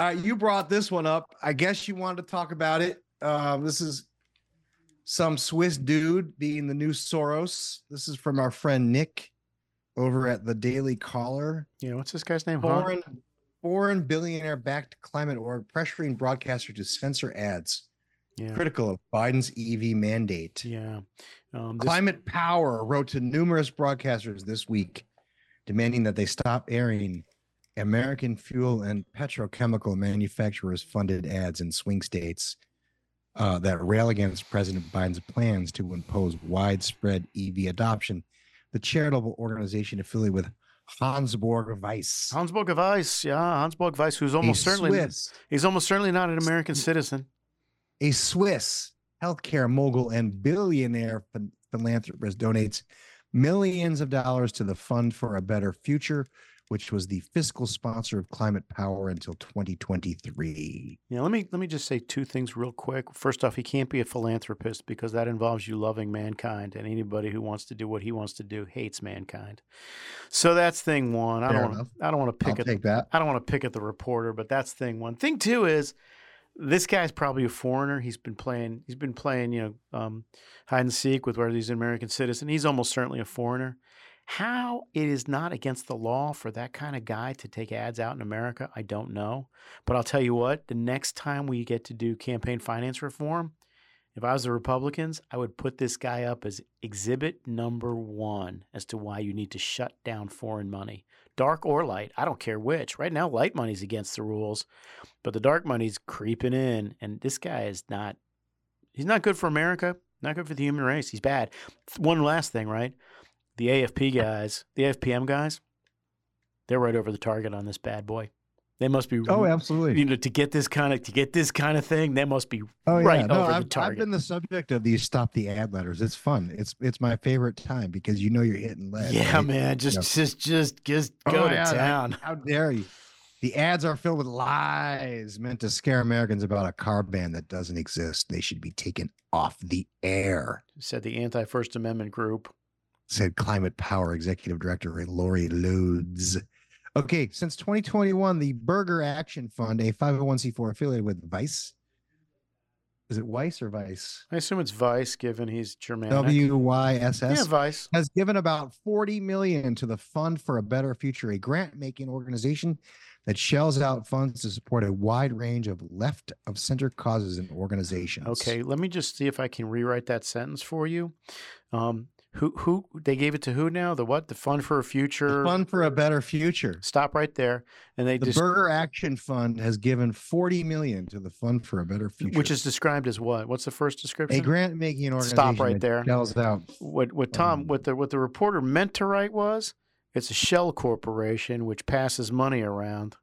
All right. You brought this one up. I guess you wanted to talk about it. Uh, this is some Swiss dude being the new Soros. This is from our friend Nick over at the Daily Caller. Yeah, what's this guy's name? Foreign, huh? foreign billionaire-backed climate org pressuring broadcasters to censor ads. Yeah. Critical of Biden's E V mandate. Yeah, um, this... Climate Power wrote to numerous broadcasters this week, demanding that they stop airing American fuel and petrochemical manufacturers' funded ads in swing states uh, that rail against President Biden's plans to impose widespread E V adoption. The charitable organization affiliated with Hansburg Weiss. Hansburg Weiss, yeah, Hansburg Weiss, who's almost a certainly Swiss, he's almost certainly not an American citizen. A Swiss healthcare mogul and billionaire philanthropist donates millions of dollars to the Fund for a Better Future, which was the fiscal sponsor of Climate Power until twenty twenty-three. Yeah, let me let me just say two things real quick. First off, he can't be a philanthropist because that involves you loving mankind, and anybody who wants to do what he wants to do hates mankind. So that's thing one. I Fair don't wanna, I don't want to pick I'll at take that. I don't want to pick at the reporter, but that's thing one. Thing two is This guy's probably a foreigner. He's been playing. He's been playing, you know, um, hide and seek with whether he's an American citizen. He's almost certainly a foreigner. How it is not against the law for that kind of guy to take ads out in America, I don't know. But I'll tell you what: the next time we get to do campaign finance reform, if I was the Republicans, I would put this guy up as exhibit number one as to why you need to shut down foreign money, dark or light. I don't care which. Right now, light money's against the rules, but the dark money's creeping in, and this guy is not – he's not good for America, not good for the human race. He's bad. One last thing, right? The A F P guys, the A F P M guys, they're right over the target on this bad boy. They must be. Oh, absolutely. You know, to get this kind of to get this kind of thing, they must be oh, right yeah. no, over I've, the target. I've been the subject of these stop the ad letters. It's fun. It's it's my favorite time because you know you're hitting lead. Yeah, right? man. Just, you know. just just just go oh, to yeah, town. Man. How dare you? The ads are filled with lies meant to scare Americans about a car ban that doesn't exist. They should be taken off the air, said the anti-First Amendment group. Said Climate Power Executive Director Lori Lodes. Okay, since twenty twenty-one, the Burger Action Fund, a five oh one c four affiliated with Vice. Is it Weiss or Vice? I assume it's Vice, given he's Germanic. W Y S S. Yeah, Vice. Has given about forty million dollars to the Fund for a Better Future, a grant-making organization that shells out funds to support a wide range of left-of-center causes and organizations. Okay, let me just see if I can rewrite that sentence for you. Um Who who they gave it to who now? The what? The Fund for a Future. The Fund for a Better Future. Stop right there. And they the dis- Burger Action Fund has given forty million dollars to the Fund for a Better Future, which is described as what? What's the first description? A grant making organization. Stop right there. Shells out. What what Tom um, what the what the reporter meant to write was it's a shell corporation which passes money around.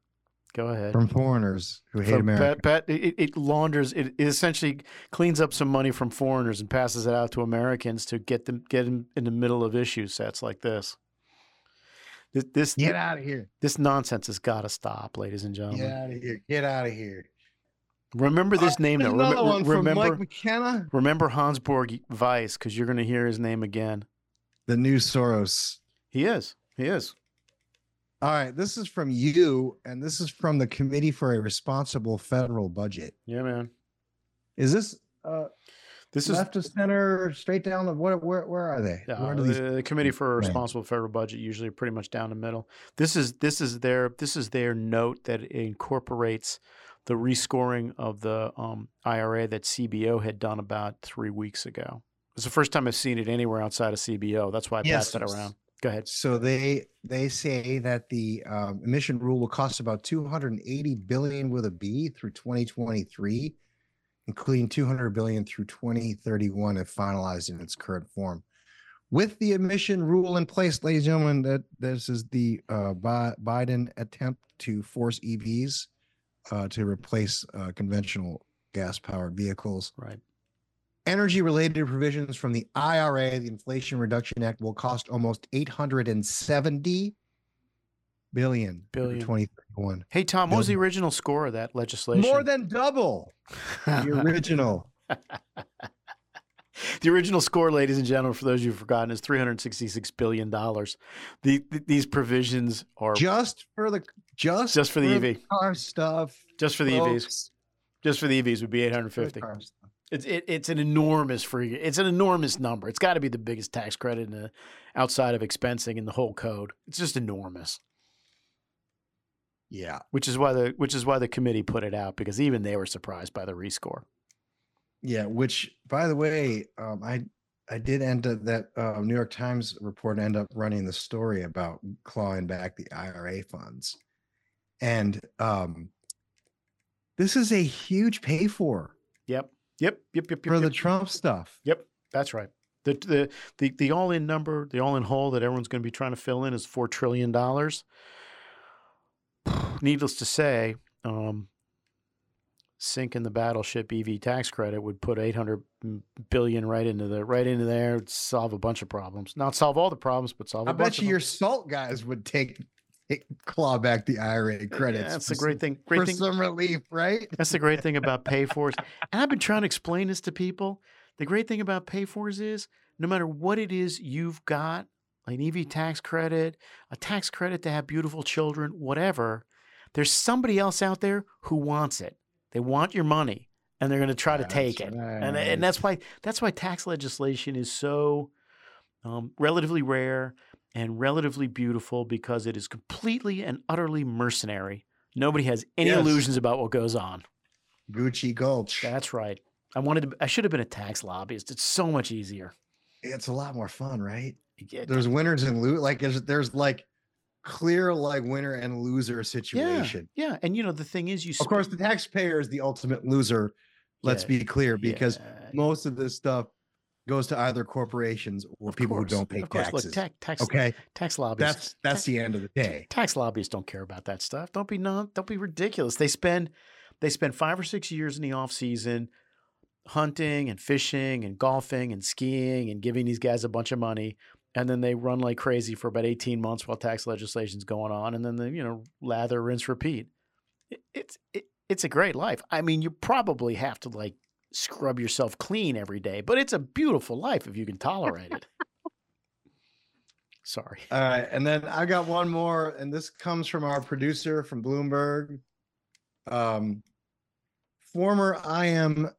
Go ahead. From foreigners who hate so America. Pat, Pat, it, it launders, it, it essentially cleans up some money from foreigners and passes it out to Americans to get them get them in the middle of issue sets like this. This, this Get out of here. This nonsense has got to stop, ladies and gentlemen. Get out of here. Get out of here. Remember this oh, name. Though. Another Rem- one from remember, Mike McKenna. Remember Hansborg Weiss, because you're going to hear his name again. The new Soros. He is. He is. All right, this is from you, and this is from the Committee for a Responsible Federal Budget. Yeah, man. Is this uh, this is left to center, straight down? The, where, where where are they? Uh, where do these, the Committee for a Responsible right. Federal Budget usually pretty much down the middle. This is this is their this is their note that incorporates the rescoring of the um, I R A that C B O had done about three weeks ago. It's the first time I've seen it anywhere outside of C B O. That's why I yes. passed it around. Go ahead. So they they say that the um, emission rule will cost about two hundred eighty billion dollars with a B through twenty twenty-three, including two hundred billion dollars through twenty thirty-one if finalized in its current form. With the emission rule in place, ladies and gentlemen, that this is the uh, Bi- Biden attempt to force E Vs uh, to replace uh, conventional gas-powered vehicles. Right. Energy-related provisions from the I R A, the Inflation Reduction Act, will cost almost eight hundred seventy billion dollars billion. twenty thirty-one. Hey, Tom, billion. What was the original score of that legislation? More than double the original. The original score, ladies and gentlemen, for those of you who've forgotten, is three hundred sixty-six billion dollars. The, the, these provisions are— Just for the just, just for the E V. Car stuff. Just for the folks. E Vs. Just for the E Vs would be eight hundred fifty. It's it, it's an enormous free, it's an enormous number. It's got to be the biggest tax credit in the, outside of expensing in the whole code. It's just enormous. Yeah, which is why the which is why the committee put it out, because even they were surprised by the rescore. Yeah, which by the way, um, I I did end up that uh, New York Times report end up running the story about clawing back the I R A funds, and um, this is a huge pay for. Yep. Yep, yep, yep, yep. For the yep. Trump stuff. Yep, that's right. The the the the all-in number, the all-in hole that everyone's going to be trying to fill in is four trillion dollars. Needless to say, um, sinking the battleship E V tax credit would put eight hundred billion dollars right into the right into there. It'd solve a bunch of problems. Not solve all the problems, but solve I a bunch of them. I bet you your salt guys would take It claw back the I R A credits. Yeah, that's the great thing. Great for thing. Some relief, right? That's the great thing about pay-fors. And I've been trying to explain this to people. The great thing about pay-fors is no matter what it is you've got, an E V tax credit, a tax credit to have beautiful children, whatever, there's somebody else out there who wants it. They want your money, and they're going to try to that's take right. it. And, and that's why that's why tax legislation is so um, relatively rare and relatively beautiful, because it is completely and utterly mercenary. Nobody has any yes. illusions about what goes on. Gucci Gulch. That's right. I wanted to, I should have been a tax lobbyist. It's so much easier. It's a lot more fun, right? Yeah. There's winners and losers. Like there's, there's like clear like winner and loser situation. Yeah. yeah. And you know, the thing is, you, sp- of course, the taxpayer is the ultimate loser. Let's yeah. be clear, because yeah. most of this stuff goes to either corporations or of people course. who don't pay of taxes. Course. Look, ta- tax, okay. tax lobbyists. That's that's tax, the end of the day. Tax lobbyists don't care about that stuff. Don't be non, don't be ridiculous. They spend, they spend five or six years in the off season hunting and fishing and golfing and skiing and giving these guys a bunch of money. And then they run like crazy for about eighteen months while tax legislation's going on. And then they, you know, lather, rinse, repeat. It, it's, it, it's a great life. I mean, you probably have to like scrub yourself clean every day, but it's a beautiful life if you can tolerate it. Sorry. All right. And then I got one more, and this comes from our producer from Bloomberg. Um, former I M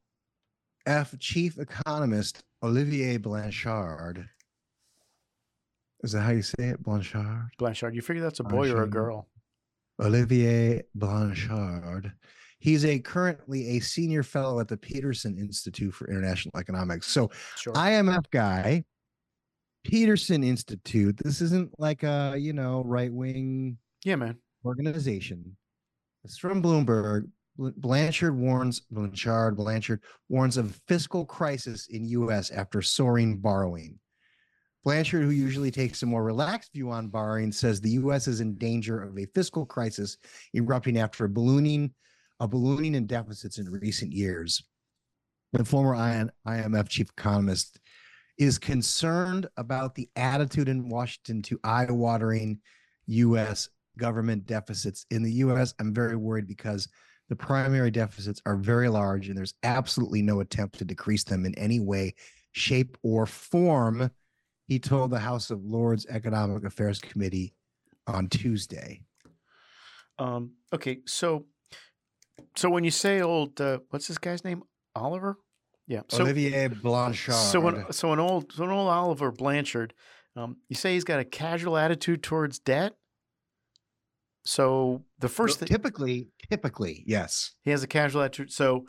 F chief economist Olivier Blanchard. Is that how you say it? Blanchard? Blanchard. You figure that's a boy Blanchard. or a girl? Olivier Blanchard. He's a currently a senior fellow at the Peterson Institute for International Economics. So sure. I M F guy, Peterson Institute. This isn't like a, you know, right-wing yeah, man. organization. It's from Bloomberg. Blanchard warns Blanchard Blanchard warns of fiscal crisis in U S after soaring borrowing. Blanchard, who usually takes a more relaxed view on borrowing, says the U S is in danger of a fiscal crisis erupting after a ballooning, a ballooning in deficits in recent years. The former I M F chief economist is concerned about the attitude in Washington to eye-watering U S government deficits. In the U S, I'm very worried because the primary deficits are very large, and there's absolutely no attempt to decrease them in any way, shape, or form, he told the House of Lords Economic Affairs Committee on Tuesday. Um, okay, so so when you say old, uh, what's this guy's name? Oliver? Yeah. So, Olivier Blanchard. So when, so an old so an old Oliver Blanchard, um, you say he's got a casual attitude towards debt? So the first well, thing typically, typically, yes, he has a casual attitude. So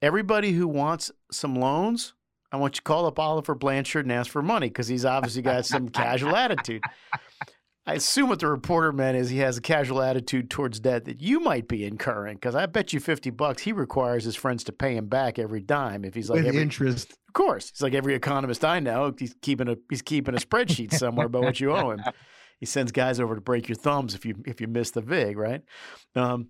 everybody who wants some loans, I want you to call up Oliver Blanchard and ask for money, because he's obviously got some casual attitude. I assume what the reporter meant is he has a casual attitude towards debt that you might be incurring, because I bet you fifty bucks he requires his friends to pay him back every dime if he's like with every, interest. Of course, he's like every economist I know. He's keeping a he's keeping a spreadsheet somewhere about what you owe him. He sends guys over to break your thumbs if you if you miss the vig, right? Um,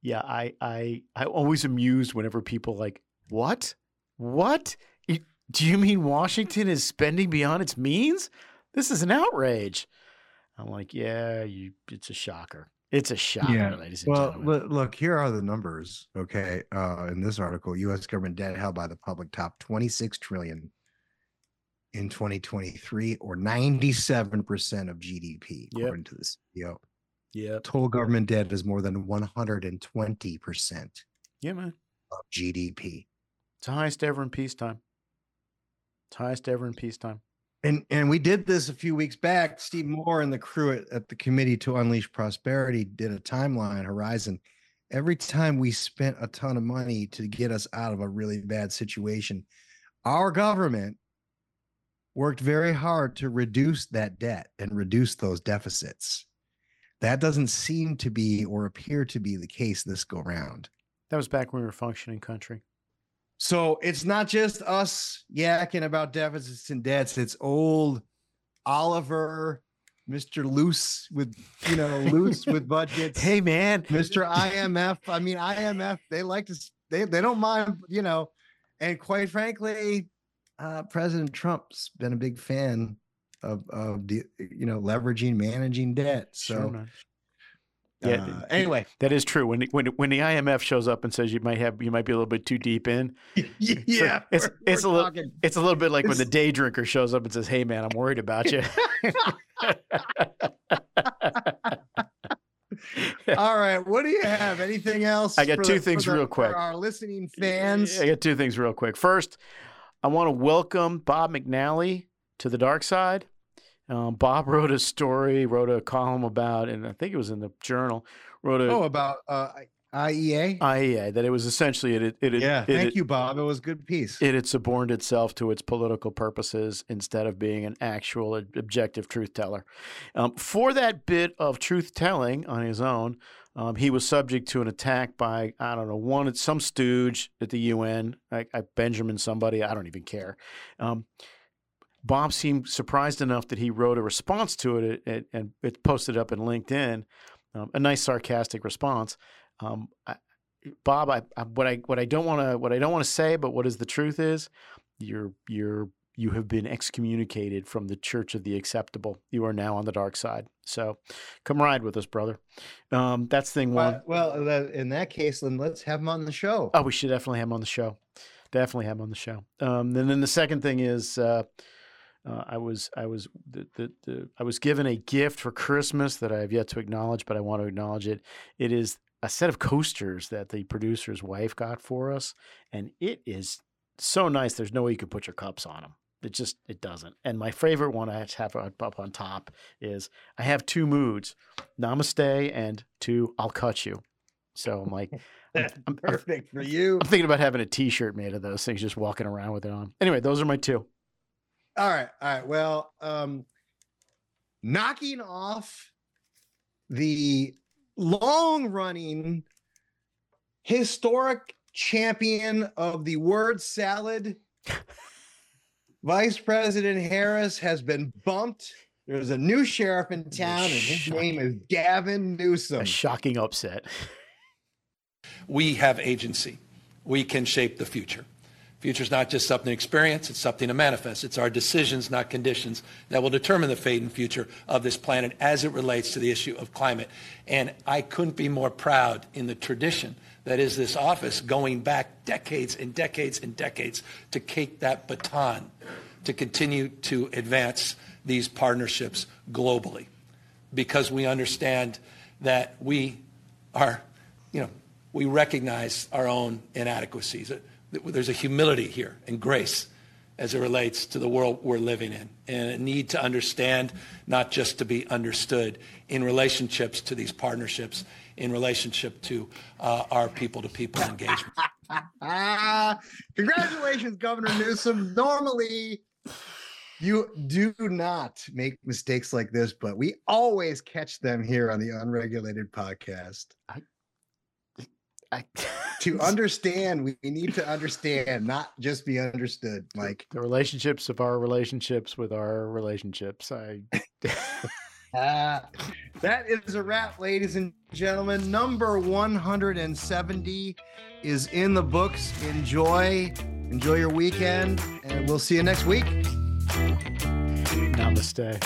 yeah, I I I always amused whenever people like, what, what? It, do you mean Washington is spending beyond its means? This is an outrage. I'm like, yeah, you. It's a shocker. It's a shocker, yeah. ladies and well, gentlemen. Well, look, here are the numbers. Okay, uh, in this article, U S government debt held by the public topped twenty-six trillion dollars in twenty twenty-three, or ninety-seven percent of G D P, according yep. to the C E O. Yeah. Total government debt is more than one hundred twenty percent yeah, man. of G D P. It's the highest ever in peacetime. It's highest ever in peacetime. And and we did this a few weeks back. Steve Moore and the crew at, at the Committee to Unleash Prosperity did a timeline horizon. Every time we spent a ton of money to get us out of a really bad situation, our government worked very hard to reduce that debt and reduce those deficits. That doesn't seem to be or appear to be the case this go round. That was back when we were a functioning country. So it's not just us yakking about deficits and debts. It's old Oliver, Mister Loose with, you know, loose with budgets. Hey, man. Mister I M F. I mean, I M F, they like to, they, they don't mind, you know, and quite frankly, Uh, President Trump's been a big fan of, of the, you know, leveraging, managing debt. So sure uh, yeah, anyway, that is true. When, when, when the I M F shows up and says you might have, you might be a little bit too deep in. Yeah. It's, we're, it's we're a talking. little, it's a little bit like it's, when the day drinker shows up and says, hey man, I'm worried about you. All right. What do you have? Anything else? I got two the, things the, real quick. For our listening fans. I got two things real quick. First, I want to welcome Bob McNally to the dark side. Um, Bob wrote a story, wrote a column about, and I think it was in the Journal, wrote a... Oh, about uh, I E A? I E A, that it was essentially... It, it, it, yeah, it, thank it, you, Bob. It was a good piece. It had suborned itself to its political purposes instead of being an actual objective truth-teller. Um, for that bit of truth-telling on his own, um, he was subject to an attack by, I don't know, one, some stooge at the U N, I, I Benjamin somebody, I don't even care. Um Bob seemed surprised enough that he wrote a response to it, and, and it's posted up in LinkedIn. Um, a nice sarcastic response. Um, I, Bob, I, I, what I what I don't want to what I don't want to say, but what is the truth is, you're you're you have been excommunicated from the Church of the Acceptable. You are now on the dark side. So, come ride with us, brother. Um, that's thing one. Well, well, in that case, then let's have him on the show. Oh, we should definitely have him on the show. Definitely have him on the show. Um, and then the second thing is. Uh, Uh, I was I was the, the, the I was given a gift for Christmas that I have yet to acknowledge, but I want to acknowledge it. It is a set of coasters that the producer's wife got for us, and it is so nice. There's no way you could put your cups on them. It just it doesn't. And my favorite one I have up on top is I have two moods: Namaste and two I'll cut you. So I'm like. That's I'm, perfect I'm, for you. I'm thinking about having a T-shirt made of those things, just walking around with it on. Anyway, those are my two. All right. All right. Well, um, knocking off the long-running historic champion of the word salad, Vice President Harris has been bumped. There's a new sheriff in town, and his name is Gavin Newsom. A shocking upset. We have agency. We can shape the future. Future's not just something to experience, it's something to manifest. It's our decisions, not conditions, that will determine the fate and future of this planet as it relates to the issue of climate. And I couldn't be more proud in the tradition that is this office going back decades and decades and decades to take that baton, to continue to advance these partnerships globally. Because we understand that we are, you know, we recognize our own inadequacies. There's a humility here and grace as it relates to the world we're living in, and a need to understand, not just to be understood, in relationships to these partnerships, in relationship to uh, our people-to-people engagement. Congratulations, Governor Newsom. Normally, you do not make mistakes like this, but we always catch them here on the Unregulated Podcast. I- I, to understand, we need to understand, not just be understood, Mike. The relationships of our relationships with our relationships. I. uh, that is a wrap, ladies and gentlemen. Number one hundred seventy is in the books. Enjoy. Enjoy your weekend, and we'll see you next week. Namaste.